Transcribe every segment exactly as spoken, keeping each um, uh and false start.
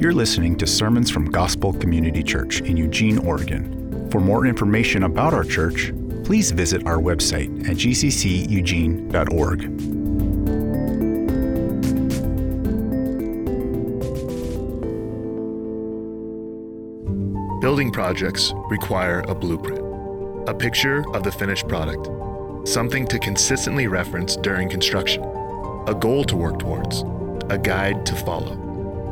You're listening to sermons from Gospel Community Church in Eugene, Oregon. For more information about our church, please visit our website at g c cugene dot org. Building projects require a blueprint, a picture of the finished product, something to consistently reference during construction, a goal to work towards, a guide to follow.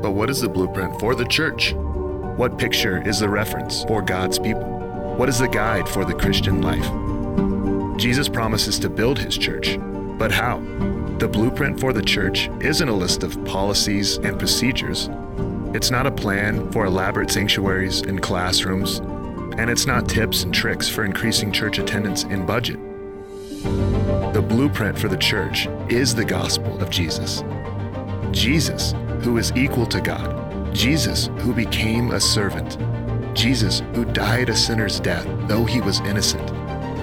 But what is the blueprint for the church? What picture is the reference for God's people? What is the guide for the Christian life? Jesus promises to build his church, but how? The blueprint for the church isn't a list of policies and procedures. It's not a plan for elaborate sanctuaries and classrooms, and it's not tips and tricks for increasing church attendance and budget. The blueprint for the church is the gospel of Jesus. Jesus, who is equal to God. Jesus, who became a servant. Jesus, who died a sinner's death, though he was innocent.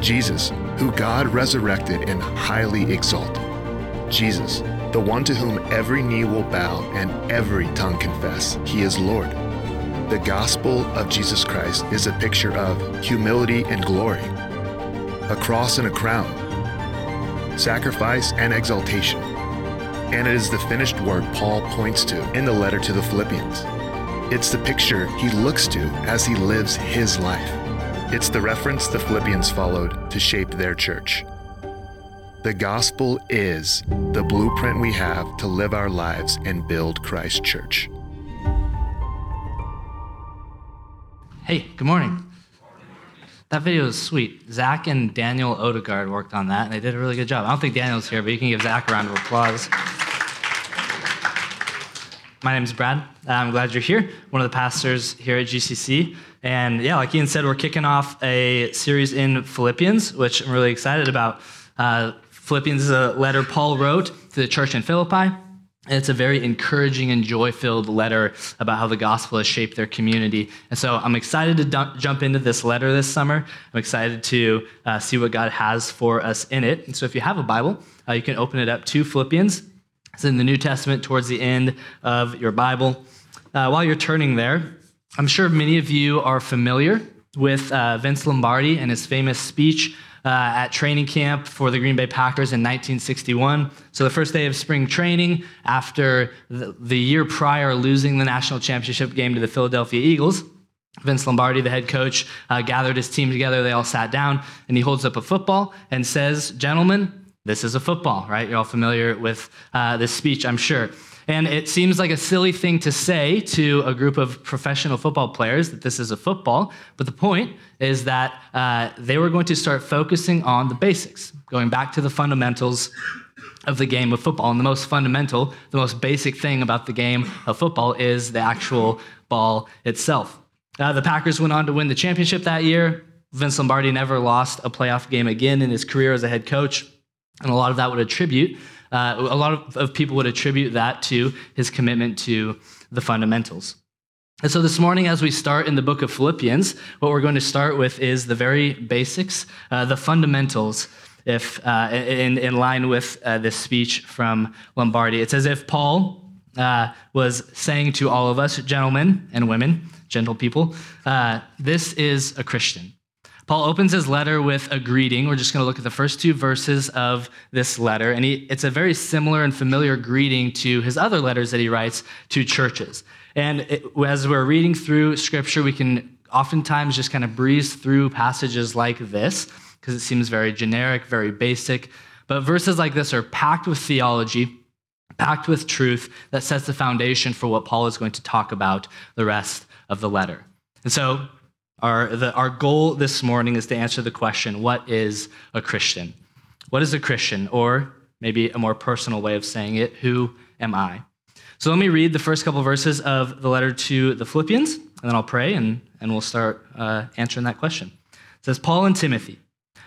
Jesus, who God resurrected and highly exalted. Jesus, the one to whom every knee will bow and every tongue confess, he is Lord. The gospel of Jesus Christ is a picture of humility and glory, a cross and a crown, sacrifice and exaltation. And it is the finished work Paul points to in the letter to the Philippians. It's the picture he looks to as he lives his life. It's the reference the Philippians followed to shape their church. The gospel is the blueprint we have to live our lives and build Christ Church. Hey, good morning. That video is sweet. Zach and Daniel Odegaard worked on that, and they did a really good job. I don't think Daniel's here, but you can give Zach a round of applause. My name is Brad. I'm glad you're here. One of the pastors here at G C C. And yeah, like Ian said, we're kicking off a series in Philippians, which I'm really excited about. Uh, Philippians is a letter Paul wrote to the church in Philippi, and it's a very encouraging and joy-filled letter about how the gospel has shaped their community. And so I'm excited to dump, jump into this letter this summer. I'm excited to uh, see what God has for us in it. And so if you have a Bible, uh, you can open it up to Philippians. It's in the New Testament towards the end of your Bible. Uh, while you're turning there, I'm sure many of you are familiar with uh, Vince Lombardi and his famous speech Uh, at training camp for the Green Bay Packers in nineteen sixty-one. So the first day of spring training, after the, the year prior losing the national championship game to the Philadelphia Eagles, Vince Lombardi, the head coach, uh, gathered his team together. They all sat down, and he holds up a football and says, "Gentlemen, this is a football," right? You're all familiar with uh, this speech, I'm sure. And it seems like a silly thing to say to a group of professional football players that this is a football, but the point is that uh, they were going to start focusing on the basics, going back to the fundamentals of the game of football. And the most fundamental, the most basic thing about the game of football is the actual ball itself. Uh, the Packers went on to win the championship that year. Vince Lombardi never lost a playoff game again in his career as a head coach, and a lot of that would attribute Uh, a lot of, of people would attribute that to his commitment to the fundamentals. And so this morning, as we start in the book of Philippians, what we're going to start with is the very basics, uh, the fundamentals, if uh, in, in line with uh, this speech from Lombardi. It's as if Paul uh, was saying to all of us, gentlemen and women, gentle people, uh, this is a Christian. Paul opens his letter with a greeting. We're just going to look at the first two verses of this letter, and he, it's a very similar and familiar greeting to his other letters that he writes to churches. And it, as we're reading through Scripture, we can oftentimes just kind of breeze through passages like this because it seems very generic, very basic. But verses like this are packed with theology, packed with truth that sets the foundation for what Paul is going to talk about the rest of the letter. And so Our, the, our goal this morning is to answer the question, what is a Christian? What is a Christian? Or maybe a more personal way of saying it, who am I? So let me read the first couple of verses of the letter to the Philippians, and then I'll pray, and, and we'll start uh, answering that question. It says, Paul and Timothy,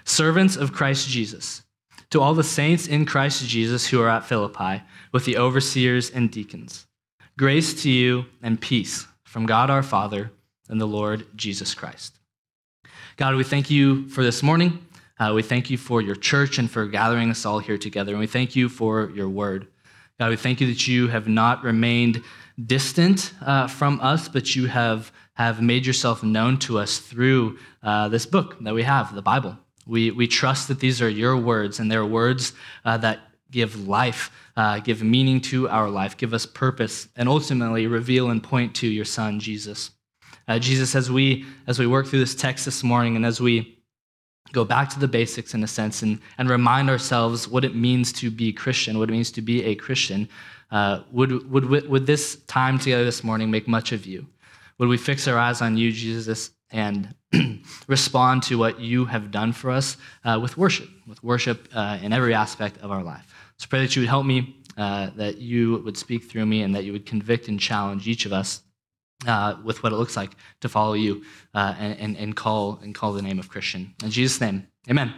servants of Christ Jesus, to all the saints in Christ Jesus who are at Philippi, with the overseers and deacons, grace to you and peace from God our Father and the Lord Jesus Christ. God, we thank you for this morning. Uh, we thank you for your church and for gathering us all here together. And we thank you for your word. God, we thank you that you have not remained distant uh, from us, but you have, have made yourself known to us through uh, this book that we have, the Bible. We we trust that these are your words, and they're words uh, that give life, uh, give meaning to our life, give us purpose, and ultimately reveal and point to your Son, Jesus. Uh, Jesus, as we as we work through this text this morning, and as we go back to the basics in a sense and, and remind ourselves what it means to be Christian, what it means to be a Christian, uh, would, would would this time together this morning make much of you? Would we fix our eyes on you, Jesus, and respond to what you have done for us uh, with worship, with worship uh, in every aspect of our life? So pray that you would help me, uh, that you would speak through me, and that you would convict and challenge each of us Uh, with what it looks like to follow you uh, and, and, and call and call the name of Christian. In Jesus' name, amen.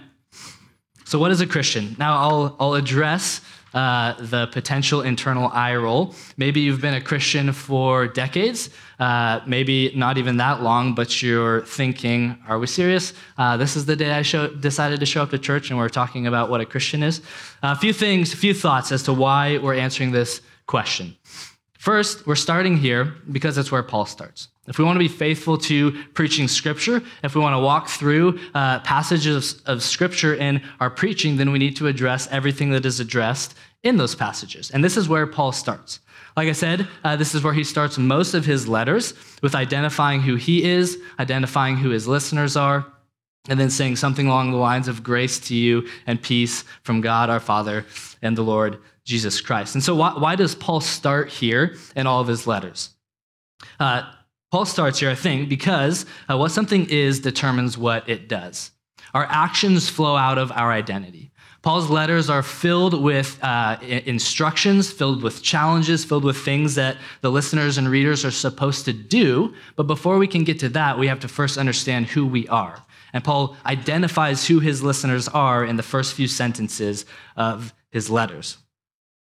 So what is a Christian? Now I'll I'll address uh, the potential internal eye roll. Maybe you've been a Christian for decades, uh, maybe not even that long, but you're thinking, are we serious? Uh, this is the day I show, decided to show up to church, and we're talking about what a Christian is. A few things, a few thoughts as to why we're answering this question. First, we're starting here because that's where Paul starts. If we want to be faithful to preaching Scripture, if we want to walk through uh, passages of Scripture in our preaching, then we need to address everything that is addressed in those passages. And this is where Paul starts. Like I said, uh, this is where he starts most of his letters, with identifying who he is, identifying who his listeners are, and then saying something along the lines of grace to you and peace from God our Father and the Lord Jesus Christ. And so why, why does Paul start here in all of his letters? Uh, Paul starts here, I think, because uh, what something is determines what it does. Our actions flow out of our identity. Paul's letters are filled with uh, instructions, filled with challenges, filled with things that the listeners and readers are supposed to do. But before we can get to that, we have to first understand who we are. And Paul identifies who his listeners are in the first few sentences of his letters.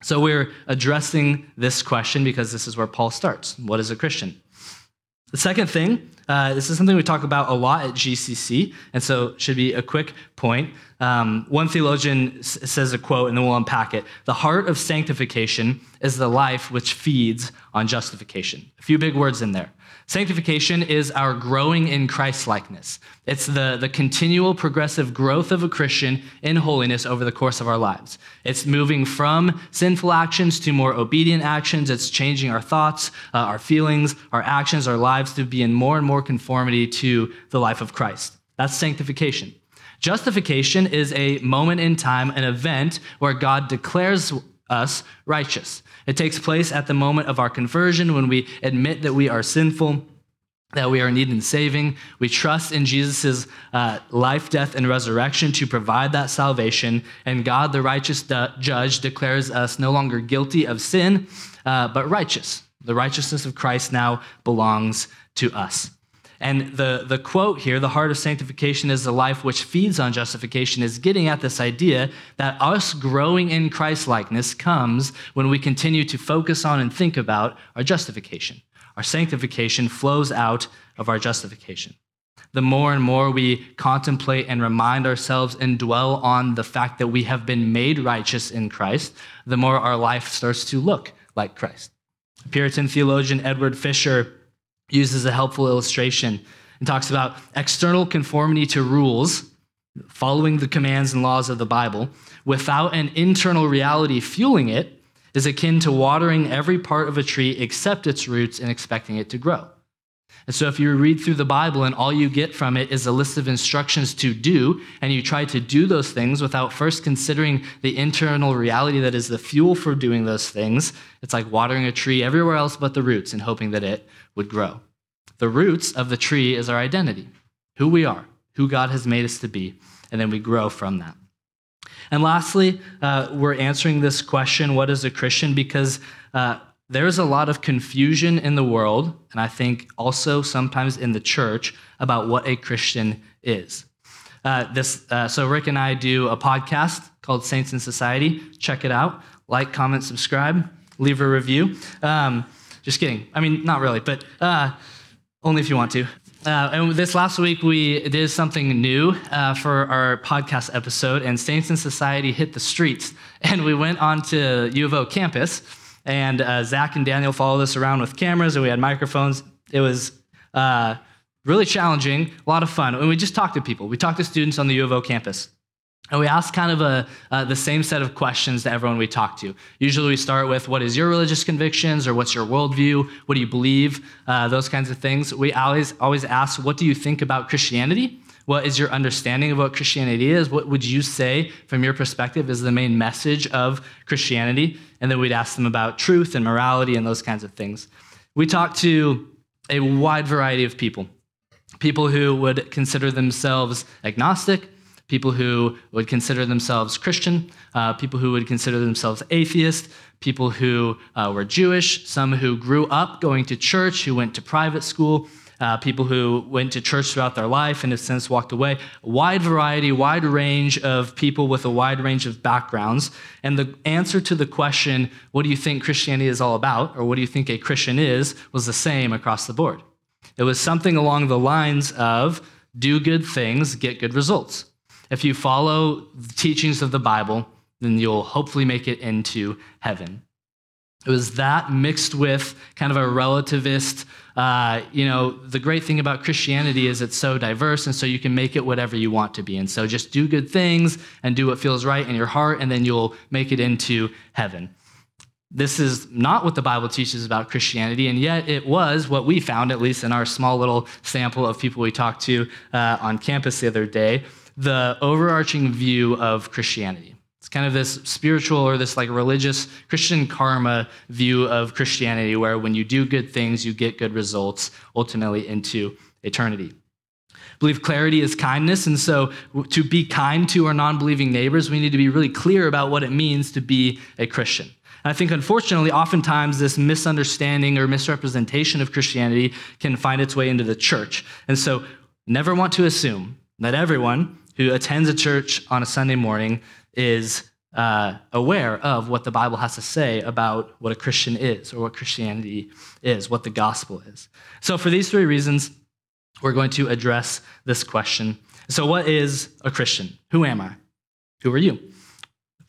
So we're addressing this question because this is where Paul starts. What is a Christian? The second thing, uh, this is something we talk about a lot at G C C, and so should be a quick point. Um, one theologian s- says a quote, and then we'll unpack it. The heart of sanctification is the life which feeds on justification. A few big words in there. Sanctification is our growing in Christ-likeness. It's the, the continual progressive growth of a Christian in holiness over the course of our lives. It's moving from sinful actions to more obedient actions. It's changing our thoughts, uh, our feelings, our actions, our lives to be in more and more conformity to the life of Christ. That's sanctification. Justification is a moment in time, an event where God declares us righteous. It takes place at the moment of our conversion when we admit that we are sinful, that we are in need of saving. We trust in Jesus' uh, life, death, and resurrection to provide that salvation, and God, the righteous de- judge, declares us no longer guilty of sin, uh, but righteous. The righteousness of Christ now belongs to us. And the, the quote here, the heart of sanctification is the life which feeds on justification, is getting at this idea that us growing in Christ-likeness comes when we continue to focus on and think about our justification. Our sanctification flows out of our justification. The more and more we contemplate and remind ourselves and dwell on the fact that we have been made righteous in Christ, the more our life starts to look like Christ. Puritan theologian Edward Fisher uses a helpful illustration and talks about external conformity to rules, following the commands and laws of the Bible, without an internal reality fueling it, is akin to watering every part of a tree except its roots and expecting it to grow. And so if you read through the Bible and all you get from it is a list of instructions to do, and you try to do those things without first considering the internal reality that is the fuel for doing those things, it's like watering a tree everywhere else but the roots and hoping that it would grow. The roots of the tree is our identity, who we are, who God has made us to be, and then we grow from that. And lastly, uh, we're answering this question, what is a Christian? Because uh, There's a lot of confusion in the world, and I think also sometimes in the church, about what a Christian is. Uh, this, uh, so Rick and I do a podcast called Saints in Society. Check it out. Like, comment, subscribe, leave a review. Um, just kidding. I mean, not really, but uh, only if you want to. Uh, and this last week, we did something new uh, for our podcast episode, and Saints in Society hit the streets. And we went on to U of O campus, and uh, Zach and Daniel followed us around with cameras, and we had microphones. It was uh, really challenging, a lot of fun. And we just talked to people. We talked to students on the U of O campus. And we asked kind of a, uh, the same set of questions to everyone we talked to. Usually we start with, what is your religious convictions, or what's your worldview? What do you believe? Uh, those kinds of things. We always always ask, what do you think about Christianity? What is your understanding of what Christianity is? What would you say, from your perspective, is the main message of Christianity? And then we'd ask them about truth and morality and those kinds of things. We talked to a wide variety of people, people who would consider themselves agnostic, people who would consider themselves Christian, uh, people who would consider themselves atheist, people who uh, were Jewish, some who grew up going to church, who went to private school, uh, people who went to church throughout their life and have since walked away. A wide variety, wide range of people with a wide range of backgrounds. And the answer to the question, what do you think Christianity is all about, or what do you think a Christian is, was the same across the board. It was something along the lines of, do good things, get good results. If you follow the teachings of the Bible, then you'll hopefully make it into heaven. It was that mixed with kind of a relativist, uh, you know, the great thing about Christianity is it's so diverse, and so you can make it whatever you want to be. And so just do good things and do what feels right in your heart, and then you'll make it into heaven. This is not what the Bible teaches about Christianity, and yet it was what we found, at least in our small little sample of people we talked to uh, on campus the other day, the overarching view of Christianity. It's kind of this spiritual, or this like religious Christian karma view of Christianity, where when you do good things, you get good results, ultimately into eternity. I believe clarity is kindness, and so to be kind to our non-believing neighbors, we need to be really clear about what it means to be a Christian. And I think, unfortunately, oftentimes this misunderstanding or misrepresentation of Christianity can find its way into the church. And so never want to assume that everyone who attends a church on a Sunday morning is uh, aware of what the Bible has to say about what a Christian is, or what Christianity is, what the gospel is. So for these three reasons, we're going to address this question. So what is a Christian? Who am I? Who are you?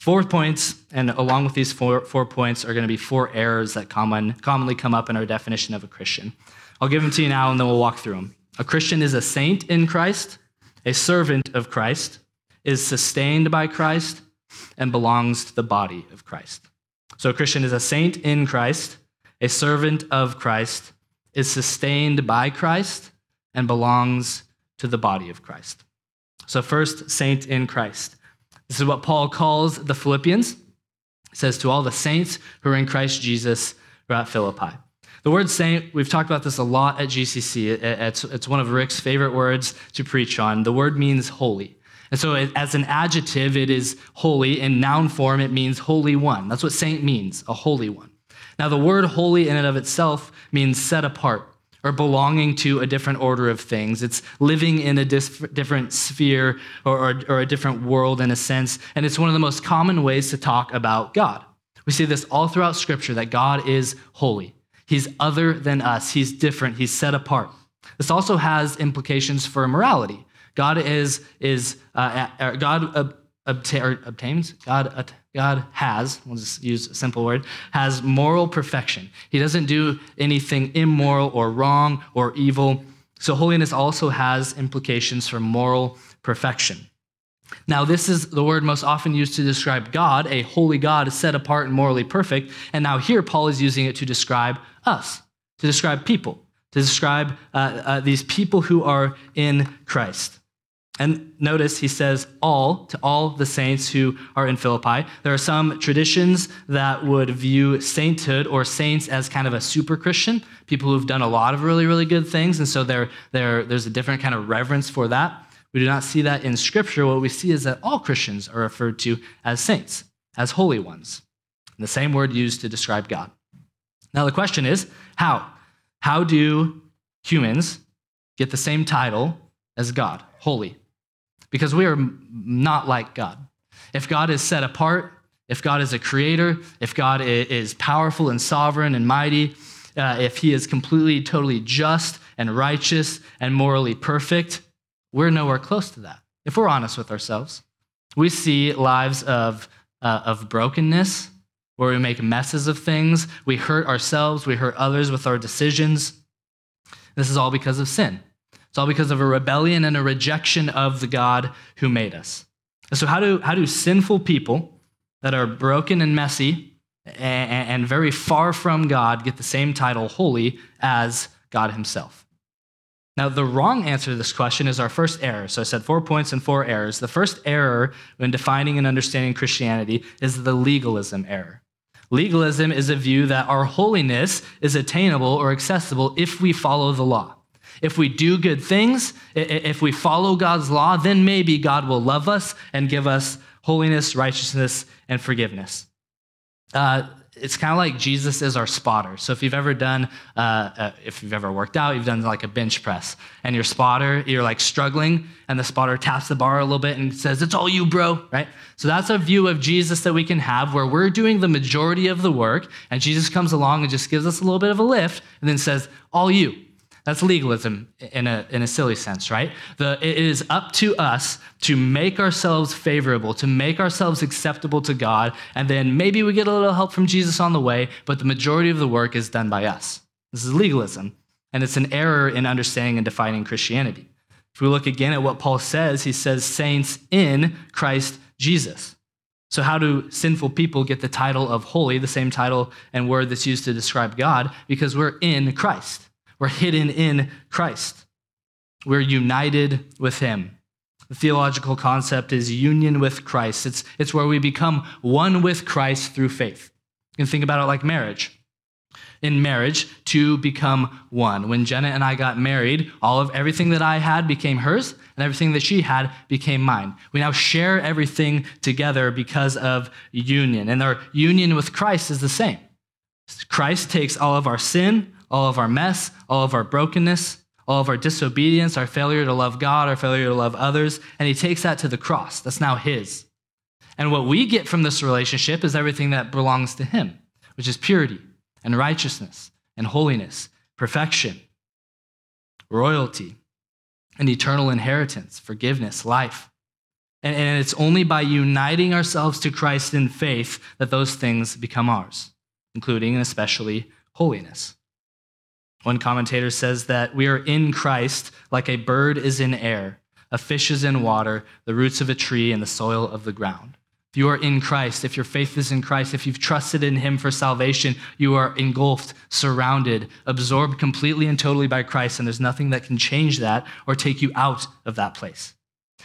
Four points, and along with these four, four points are going to be four errors that common, commonly come up in our definition of a Christian. I'll give them to you now, and then we'll walk through them. A Christian is a saint in Christ, a servant of Christ, is sustained by Christ, and belongs to the body of Christ. So a Christian is a saint in Christ, a servant of Christ, is sustained by Christ, and belongs to the body of Christ. So first, saint in Christ. This is what Paul calls the Philippians. He says, to all the saints who are in Christ Jesus, who are at Philippi. The word saint, we've talked about this a lot at G C C. It's, it's one of Rick's favorite words to preach on. The word means holy. And so it, as an adjective, it is holy. In noun form, it means holy one. That's what saint means, a holy one. Now, the word holy in and of itself means set apart, or belonging to a different order of things. It's living in a dis- different sphere or, or, or a different world, in a sense. And it's one of the most common ways to talk about God. We see this all throughout Scripture, that God is holy. He's other than us. He's different. He's set apart. This also has implications for morality. God is is uh, uh, God ob- obta- obtains. God uh, God has. We'll just use a simple word. Has moral perfection. He doesn't do anything immoral or wrong or evil. So holiness also has implications for moral perfection. Now, this is the word most often used to describe God. A holy God is set apart and morally perfect. And now here, Paul is using it to describe us, to describe people, to describe uh, uh, these people who are in Christ. And notice he says all, to all the saints who are in Philippi. There are some traditions that would view sainthood or saints as kind of a super Christian, people who've done a lot of really, really good things. And so they're, they're, there's a different kind of reverence for that. We do not see that in Scripture. What we see is that all Christians are referred to as saints, as holy ones, and the same word used to describe God. Now, the question is, how? How do humans get the same title as God, holy? Because we are not like God. If God is set apart, if God is a creator, if God is powerful and sovereign and mighty, uh, if he is completely, totally just and righteous and morally perfect. We're nowhere close to that. If we're honest with ourselves, we see lives of uh, of brokenness, where we make messes of things. We hurt ourselves. We hurt others with our decisions. This is all because of sin. It's all because of a rebellion and a rejection of the God who made us. So how do, how do sinful people that are broken and messy and, and very far from God get the same title, holy, as God himself? Now, the wrong answer to this question is our first error. So I said four points and four errors. The first error when defining and understanding Christianity is the legalism error. Legalism is a view that our holiness is attainable or accessible if we follow the law. If we do good things, if we follow God's law, then maybe God will love us and give us holiness, righteousness, and forgiveness. Uh, it's kind of like Jesus is our spotter. So if you've ever done, uh, uh, if you've ever worked out, you've done like a bench press, and your spotter, you're like struggling, and the spotter taps the bar a little bit and says, "It's all you, bro," right? So that's a view of Jesus that we can have where we're doing the majority of the work, and Jesus comes along and just gives us a little bit of a lift and then says, "All you." That's legalism in a in a silly sense, right? The, it is up to us to make ourselves favorable, to make ourselves acceptable to God, and then maybe we get a little help from Jesus on the way, but the majority of the work is done by us. This is legalism, and it's an error in understanding and defining Christianity. If we look again at what Paul says, he says, "Saints in Christ Jesus." So how do sinful people get the title of holy, the same title and word that's used to describe God? Because we're in Christ. We're hidden in Christ. We're united with him. The theological concept is union with Christ. It's, it's where we become one with Christ through faith. You can think about it like marriage. In marriage, two become one. When Jenna and I got married, all of everything that I had became hers, and everything that she had became mine. We now share everything together because of union, and our union with Christ is the same. Christ takes all of our sin, all of our mess, all of our brokenness, all of our disobedience, our failure to love God, our failure to love others, and he takes that to the cross. That's now his. And what we get from this relationship is everything that belongs to him, which is purity and righteousness and holiness, perfection, royalty, and eternal inheritance, forgiveness, life. And, and it's only by uniting ourselves to Christ in faith that those things become ours, including and especially holiness. One commentator says that we are in Christ like a bird is in air, a fish is in water, the roots of a tree, and the soil of the ground. If you are in Christ, if your faith is in Christ, if you've trusted in him for salvation, you are engulfed, surrounded, absorbed completely and totally by Christ, and there's nothing that can change that or take you out of that place.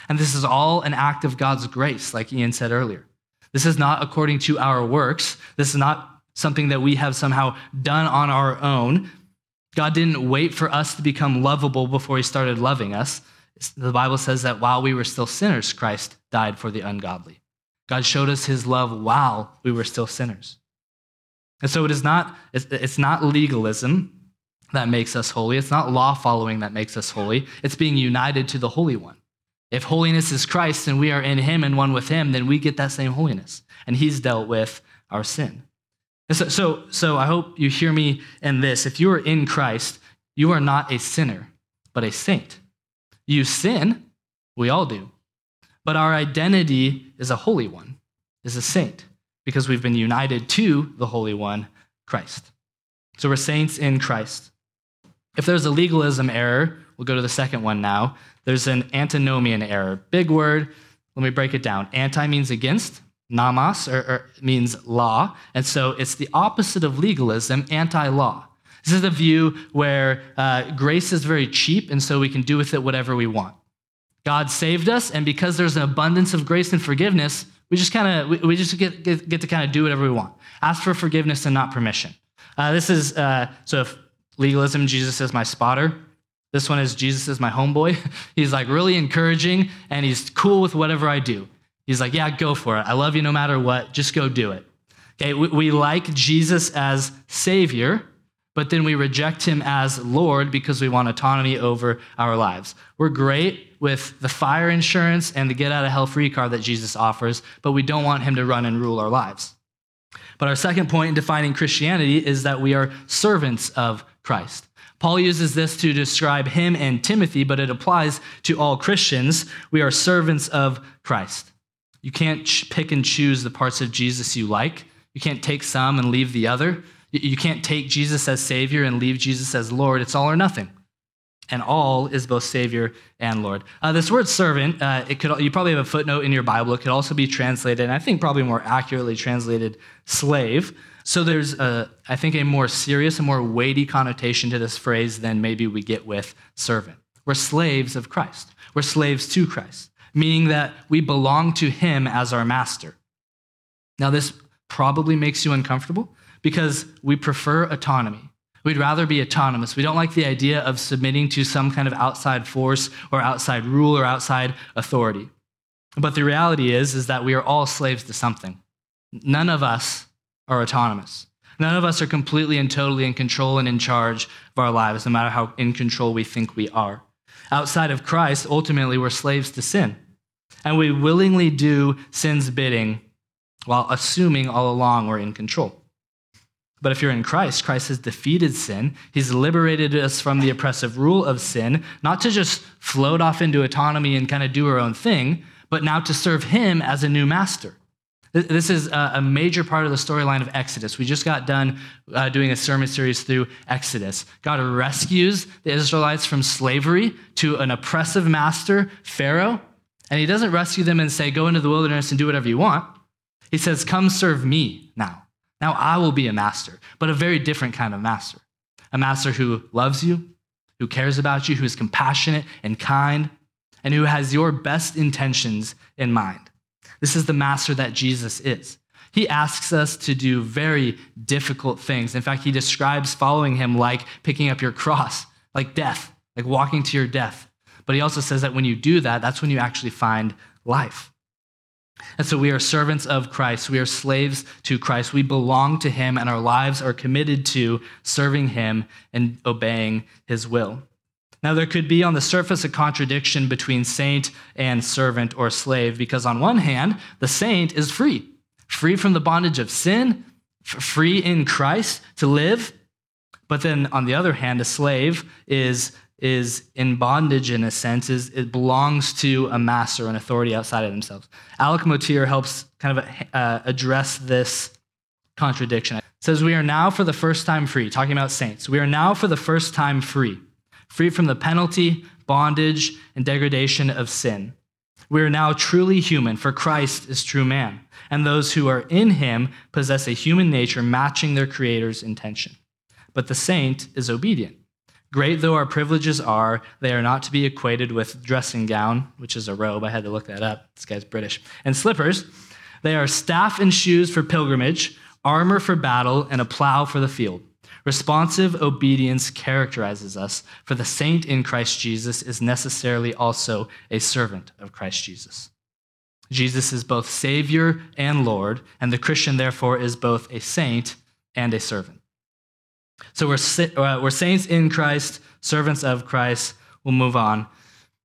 And this is all an act of God's grace, like Ian said earlier. This is not according to our works. This is not something that we have somehow done on our own. God didn't wait for us to become lovable before he started loving us. The Bible says that while we were still sinners, Christ died for the ungodly. God showed us his love while we were still sinners. And so it is not, it's not legalism that makes us holy. It's not law following that makes us holy. It's being united to the Holy One. If holiness is Christ and we are in him and one with him, then we get that same holiness. And he's dealt with our sin. So, so, so I hope you hear me in this. If you are in Christ, you are not a sinner, but a saint. You sin, we all do, but our identity is a holy one, is a saint, because we've been united to the Holy One, Christ. So we're saints in Christ. If there's a legalism error, we'll go to the second one now. There's an antinomian error. Big word. Let me break it down. Anti means against. Nomos or, or means law, and so it's the opposite of legalism, anti-law. This is a view where uh, grace is very cheap, and so we can do with it whatever we want. God saved us, and because there's an abundance of grace and forgiveness, we just kind of we, we just get get, get to kind of do whatever we want. Ask for forgiveness and not permission. Uh, this is uh, so if legalism, Jesus is my spotter. This one is Jesus is my homeboy. He's like really encouraging, and he's cool with whatever I do. He's like, yeah, go for it. I love you no matter what. Just go do it. Okay, we, we like Jesus as Savior, but then we reject him as Lord because we want autonomy over our lives. We're great with the fire insurance and the get out of hell free card that Jesus offers, but we don't want him to run and rule our lives. But our second point in defining Christianity is that we are servants of Christ. Paul uses this to describe him and Timothy, but it applies to all Christians. We are servants of Christ. You can't pick and choose the parts of Jesus you like. You can't take some and leave the other. You can't take Jesus as Savior and leave Jesus as Lord. It's all or nothing. And all is both Savior and Lord. Uh, this word servant, uh, it could you probably have a footnote in your Bible. It could also be translated, and I think probably more accurately translated, slave. So there's, a, I think, a more serious, a more weighty connotation to this phrase than maybe we get with servant. We're slaves of Christ. We're slaves to Christ, meaning that we belong to him as our master. Now, this probably makes you uncomfortable because we prefer autonomy. We'd rather be autonomous. We don't like the idea of submitting to some kind of outside force or outside rule or outside authority. But the reality is, is that we are all slaves to something. None of us are autonomous. None of us are completely and totally in control and in charge of our lives, no matter how in control we think we are. Outside of Christ, ultimately, we're slaves to sin. And we willingly do sin's bidding while assuming all along we're in control. But if you're in Christ, Christ has defeated sin. He's liberated us from the oppressive rule of sin, not to just float off into autonomy and kind of do our own thing, but now to serve him as a new master. This is a major part of the storyline of Exodus. We just got done uh, doing a sermon series through Exodus. God rescues the Israelites from slavery to an oppressive master, Pharaoh, and he doesn't rescue them and say, go into the wilderness and do whatever you want. He says, come serve me now. Now I will be a master, but a very different kind of master. A master who loves you, who cares about you, who is compassionate and kind, and who has your best intentions in mind. This is the master that Jesus is. He asks us to do very difficult things. In fact, he describes following him like picking up your cross, like death, like walking to your death. But he also says that when you do that, that's when you actually find life. And so we are servants of Christ. We are slaves to Christ. We belong to him, and our lives are committed to serving him and obeying his will. Now, there could be on the surface a contradiction between saint and servant or slave, because on one hand, the saint is free, free from the bondage of sin, free in Christ to live. But then on the other hand, a slave is is in bondage in a sense, is it belongs to a master, an authority outside of themselves. Alec Motier helps kind of uh, address this contradiction. It says, we are now for the first time free, talking about saints. We are now for the first time free, free from the penalty, bondage, and degradation of sin. We are now truly human, for Christ is true man, and those who are in him possess a human nature matching their creator's intention. But the saint is obedient. Great though our privileges are, they are not to be equated with dressing gown, which is a robe. I had to look that up. This guy's British. And slippers. They are staff and shoes for pilgrimage, armor for battle, and a plow for the field. Responsive obedience characterizes us, for the saint in Christ Jesus is necessarily also a servant of Christ Jesus. Jesus is both Savior and Lord, and the Christian, therefore, is both a saint and a servant. So we're we're saints in Christ, servants of Christ. We'll move on,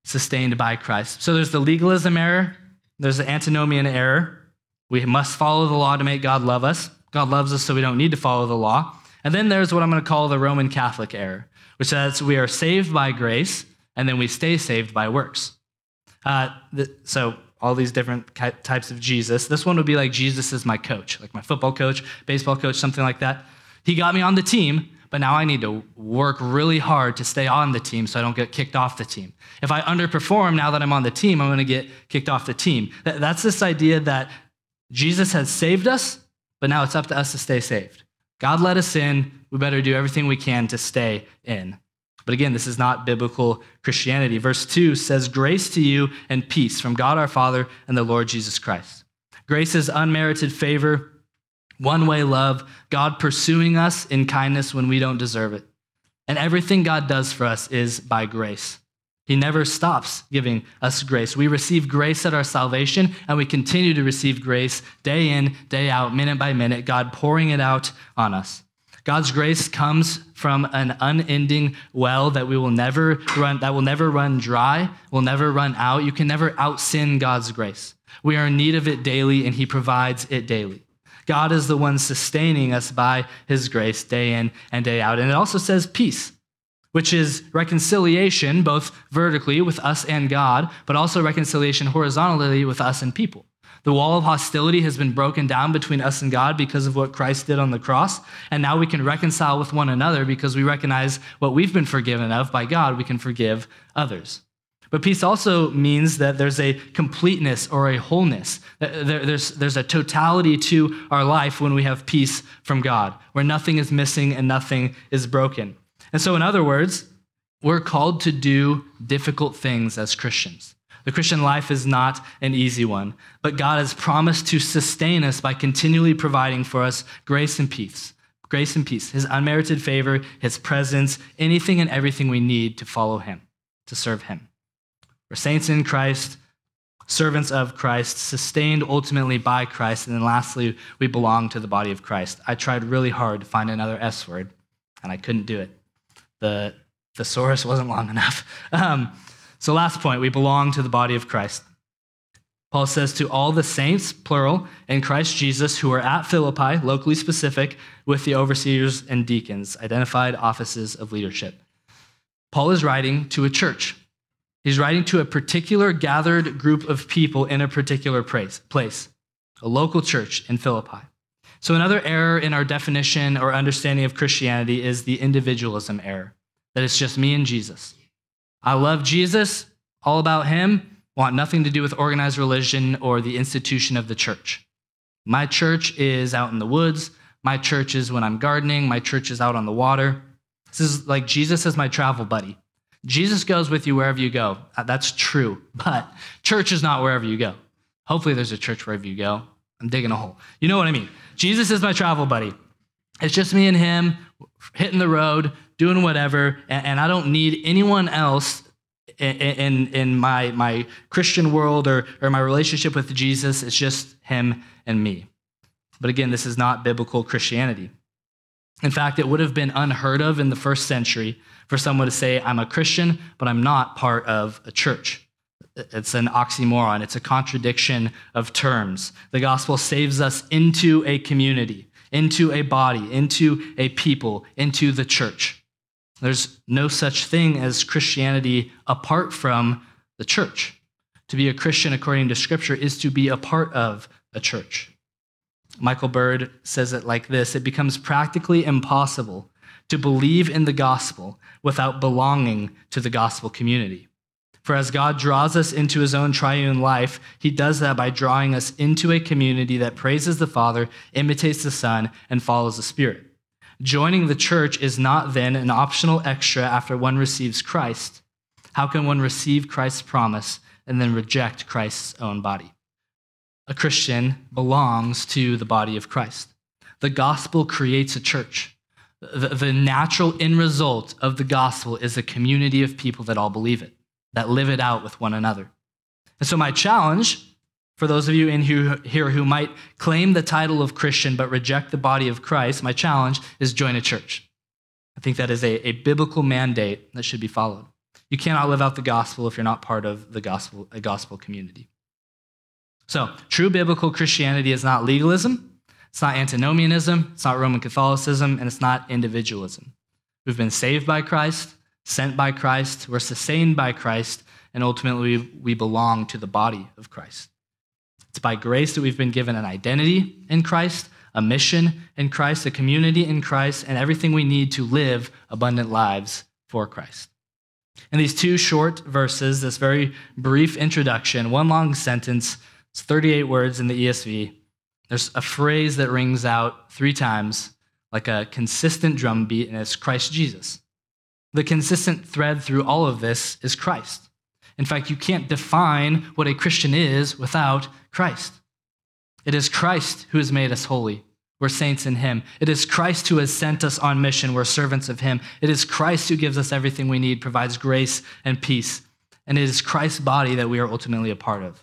sustained by Christ. So there's the legalism error. There's the antinomian error. We must follow the law to make God love us. God loves us, so we don't need to follow the law. And then there's what I'm going to call the Roman Catholic error, which says we are saved by grace, and then we stay saved by works. Uh, th- so all these different types of Jesus. This one would be like Jesus is my coach, like my football coach, baseball coach, something like that. He got me on the team, but now I need to work really hard to stay on the team so I don't get kicked off the team. If I underperform now that I'm on the team, I'm going to get kicked off the team. That's this idea that Jesus has saved us, but now it's up to us to stay saved. God let us in. We better do everything we can to stay in. But again, this is not biblical Christianity. Verse two says, grace to you and peace from God our Father and the Lord Jesus Christ. Grace is unmerited favor. One-way love, God pursuing us in kindness when we don't deserve it. And everything God does for us is by grace. He never stops giving us grace. We receive grace at our salvation, and we continue to receive grace day in, day out, minute by minute, God pouring it out on us. God's grace comes from an unending well that we will never run, that will never run dry, will never run out. You can never out-sin God's grace. We are in need of it daily, and he provides it daily. God is the one sustaining us by his grace day in and day out. And it also says peace, which is reconciliation, both vertically with us and God, but also reconciliation horizontally with us and people. The wall of hostility has been broken down between us and God because of what Christ did on the cross, and now we can reconcile with one another because we recognize what we've been forgiven of by God, we can forgive others. But peace also means that there's a completeness or a wholeness. There's, there's a totality to our life when we have peace from God, where nothing is missing and nothing is broken. And so in other words, we're called to do difficult things as Christians. The Christian life is not an easy one, but God has promised to sustain us by continually providing for us grace and peace, grace and peace, his unmerited favor, his presence, anything and everything we need to follow him, to serve him. We're saints in Christ, servants of Christ, sustained ultimately by Christ. And then lastly, we belong to the body of Christ. I tried really hard to find another S word, and I couldn't do it. The thesaurus wasn't long enough. Um, so last point, we belong to the body of Christ. Paul says to all the saints, plural, in Christ Jesus who are at Philippi, locally specific, with the overseers and deacons, identified offices of leadership. Paul is writing to a church. He's writing to a particular gathered group of people in a particular place, a local church in Philippi. So another error in our definition or understanding of Christianity is the individualism error, that it's just me and Jesus. I love Jesus, all about him, want nothing to do with organized religion or the institution of the church. My church is out in the woods. My church is when I'm gardening. My church is out on the water. This is like Jesus as my travel buddy. Jesus goes with you wherever you go. That's true, but church is not wherever you go. Hopefully there's a church wherever you go. I'm digging a hole. You know what I mean? Jesus is my travel buddy. It's just me and him hitting the road, doing whatever, and, and I don't need anyone else in, in, in my, my Christian world or, or my relationship with Jesus. It's just him and me. But again, this is not biblical Christianity. In fact, it would have been unheard of in the first century for someone to say, I'm a Christian, but I'm not part of a church. It's an oxymoron. It's a contradiction of terms. The gospel saves us into a community, into a body, into a people, into the church. There's no such thing as Christianity apart from the church. To be a Christian, according to Scripture, is to be a part of a church. Michael Bird says it like this: it becomes practically impossible to believe in the gospel without belonging to the gospel community. For as God draws us into his own triune life, he does that by drawing us into a community that praises the Father, imitates the Son, and follows the Spirit. Joining the church is not then an optional extra after one receives Christ. How can one receive Christ's promise and then reject Christ's own body? A Christian belongs to the body of Christ. The gospel creates a church. The, the natural end result of the gospel is a community of people that all believe it, that live it out with one another. And so my challenge for those of you in who, here who might claim the title of Christian but reject the body of Christ, my challenge is join a church. I think that is a, a biblical mandate that should be followed. You cannot live out the gospel if you're not part of the gospel, a gospel community. So true biblical Christianity is not legalism, it's not antinomianism, it's not Roman Catholicism, and it's not individualism. We've been saved by Christ, sent by Christ, we're sustained by Christ, and ultimately we belong to the body of Christ. It's by grace that we've been given an identity in Christ, a mission in Christ, a community in Christ, and everything we need to live abundant lives for Christ. In these two short verses, this very brief introduction, one long sentence, it's thirty-eight words in the E S V. There's a phrase that rings out three times like a consistent drumbeat, and it's Christ Jesus. The consistent thread through all of this is Christ. In fact, you can't define what a Christian is without Christ. It is Christ who has made us holy. We're saints in him. It is Christ who has sent us on mission. We're servants of him. It is Christ who gives us everything we need, provides grace and peace. And it is Christ's body that we are ultimately a part of.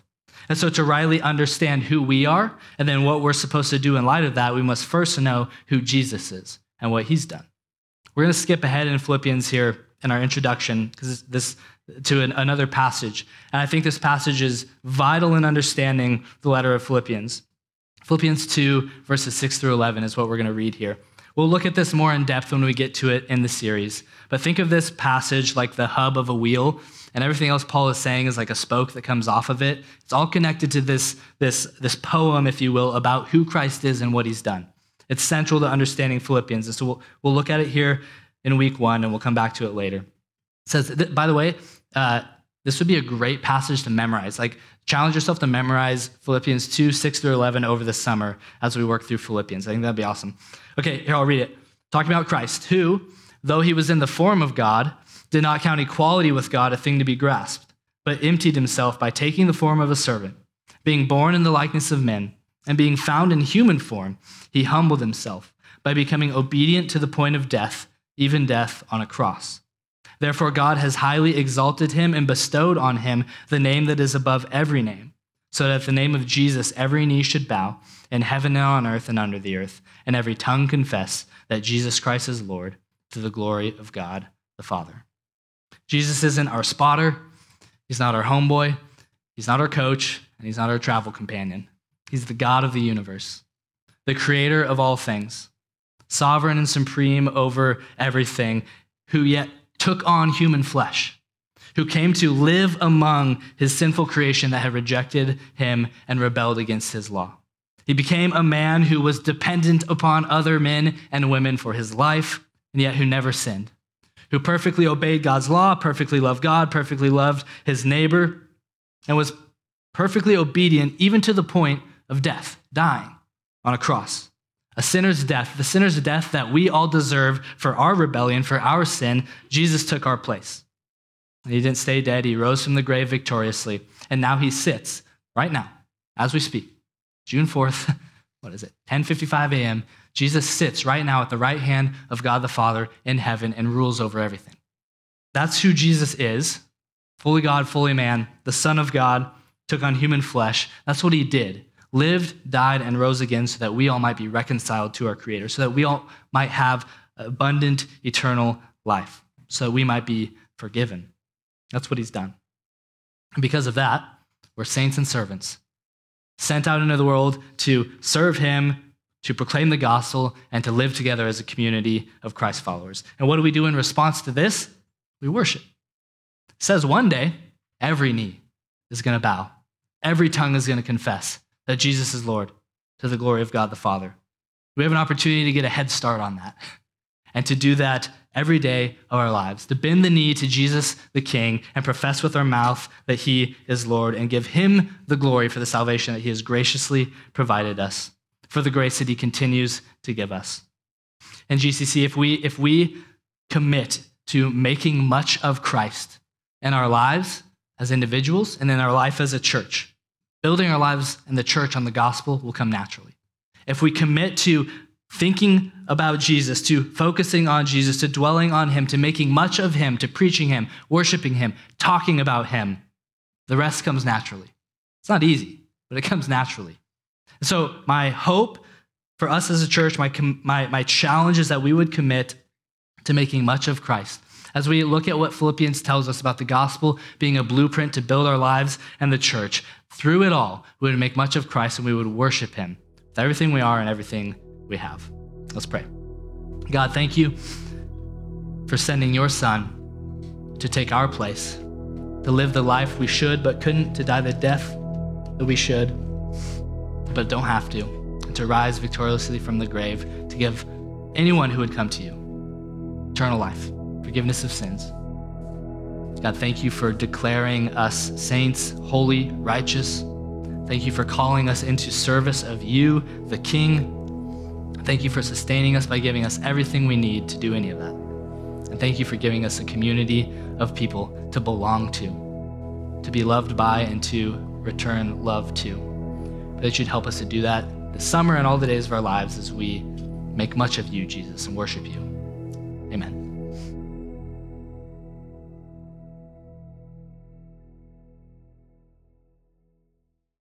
And so to rightly understand who we are and then what we're supposed to do in light of that, we must first know who Jesus is and what he's done. We're going to skip ahead in Philippians here in our introduction because this to an, another passage. And I think this passage is vital in understanding the letter of Philippians. Philippians two, verses six through eleven is what we're going to read here. We'll look at this more in depth when we get to it in the series. But think of this passage like the hub of a wheel, and everything else Paul is saying is like a spoke that comes off of it. It's all connected to this, this, this poem, if you will, about who Christ is and what he's done. It's central to understanding Philippians. And so we'll, we'll look at it here in week one, and we'll come back to it later. It says, by the way, uh, this would be a great passage to memorize. Like, challenge yourself to memorize Philippians two, six through eleven over the summer as we work through Philippians. I think that'd be awesome. Okay, here, I'll read it. Talking about Christ, who, though he was in the form of God, did not count equality with God a thing to be grasped, but emptied himself by taking the form of a servant, being born in the likeness of men, and being found in human form, he humbled himself by becoming obedient to the point of death, even death on a cross. Therefore, God has highly exalted him and bestowed on him the name that is above every name, so that at the name of Jesus every knee should bow, in heaven and on earth and under the earth, and every tongue confess that Jesus Christ is Lord, to the glory of God the Father. Jesus isn't our spotter, he's not our homeboy, he's not our coach, and he's not our travel companion. He's the God of the universe, the creator of all things, sovereign and supreme over everything, who yet took on human flesh, who came to live among his sinful creation that had rejected him and rebelled against his law. He became a man who was dependent upon other men and women for his life, and yet who never sinned, who perfectly obeyed God's law, perfectly loved God, perfectly loved his neighbor, and was perfectly obedient even to the point of death, dying on a cross. A sinner's death, the sinner's death that we all deserve for our rebellion, for our sin, Jesus took our place. He didn't stay dead. He rose from the grave victoriously. And now he sits right now, as we speak, June fourth, what is it, ten fifty-five a.m., Jesus sits right now at the right hand of God the Father in heaven and rules over everything. That's who Jesus is, fully God, fully man, the Son of God, took on human flesh. That's what he did. Lived, died, and rose again so that we all might be reconciled to our Creator, so that we all might have abundant, eternal life, so that we might be forgiven. That's what he's done. And because of that, we're saints and servants, sent out into the world to serve him, to proclaim the gospel, and to live together as a community of Christ followers. And what do we do in response to this? We worship. It says one day, every knee is going to bow. Every tongue is going to confess that Jesus is Lord, to the glory of God the Father. We have an opportunity to get a head start on that and to do that every day of our lives, to bend the knee to Jesus the King and profess with our mouth that he is Lord and give him the glory for the salvation that he has graciously provided us, for the grace that he continues to give us. And G C C, if we, if we commit to making much of Christ in our lives as individuals and in our life as a church, building our lives and the church on the gospel will come naturally. If we commit to thinking about Jesus, to focusing on Jesus, to dwelling on him, to making much of him, to preaching him, worshiping him, talking about him, the rest comes naturally. It's not easy, but it comes naturally. And so my hope for us as a church, my, my, my challenge is that we would commit to making much of Christ. As we look at what Philippians tells us about the gospel being a blueprint to build our lives and the church, through it all, we would make much of Christ and we would worship him with everything we are and everything we have. Let's pray. God, thank you for sending your Son to take our place, to live the life we should but couldn't, to die the death that we should but don't have to, and to rise victoriously from the grave, to give anyone who would come to you eternal life, forgiveness of sins. God, thank you for declaring us saints, holy, righteous. Thank you for calling us into service of you, the King. Thank you for sustaining us by giving us everything we need to do any of that. And thank you for giving us a community of people to belong to, to be loved by and to return love to. That you'd help us to do that this summer and all the days of our lives as we make much of you, Jesus, and worship you. Amen.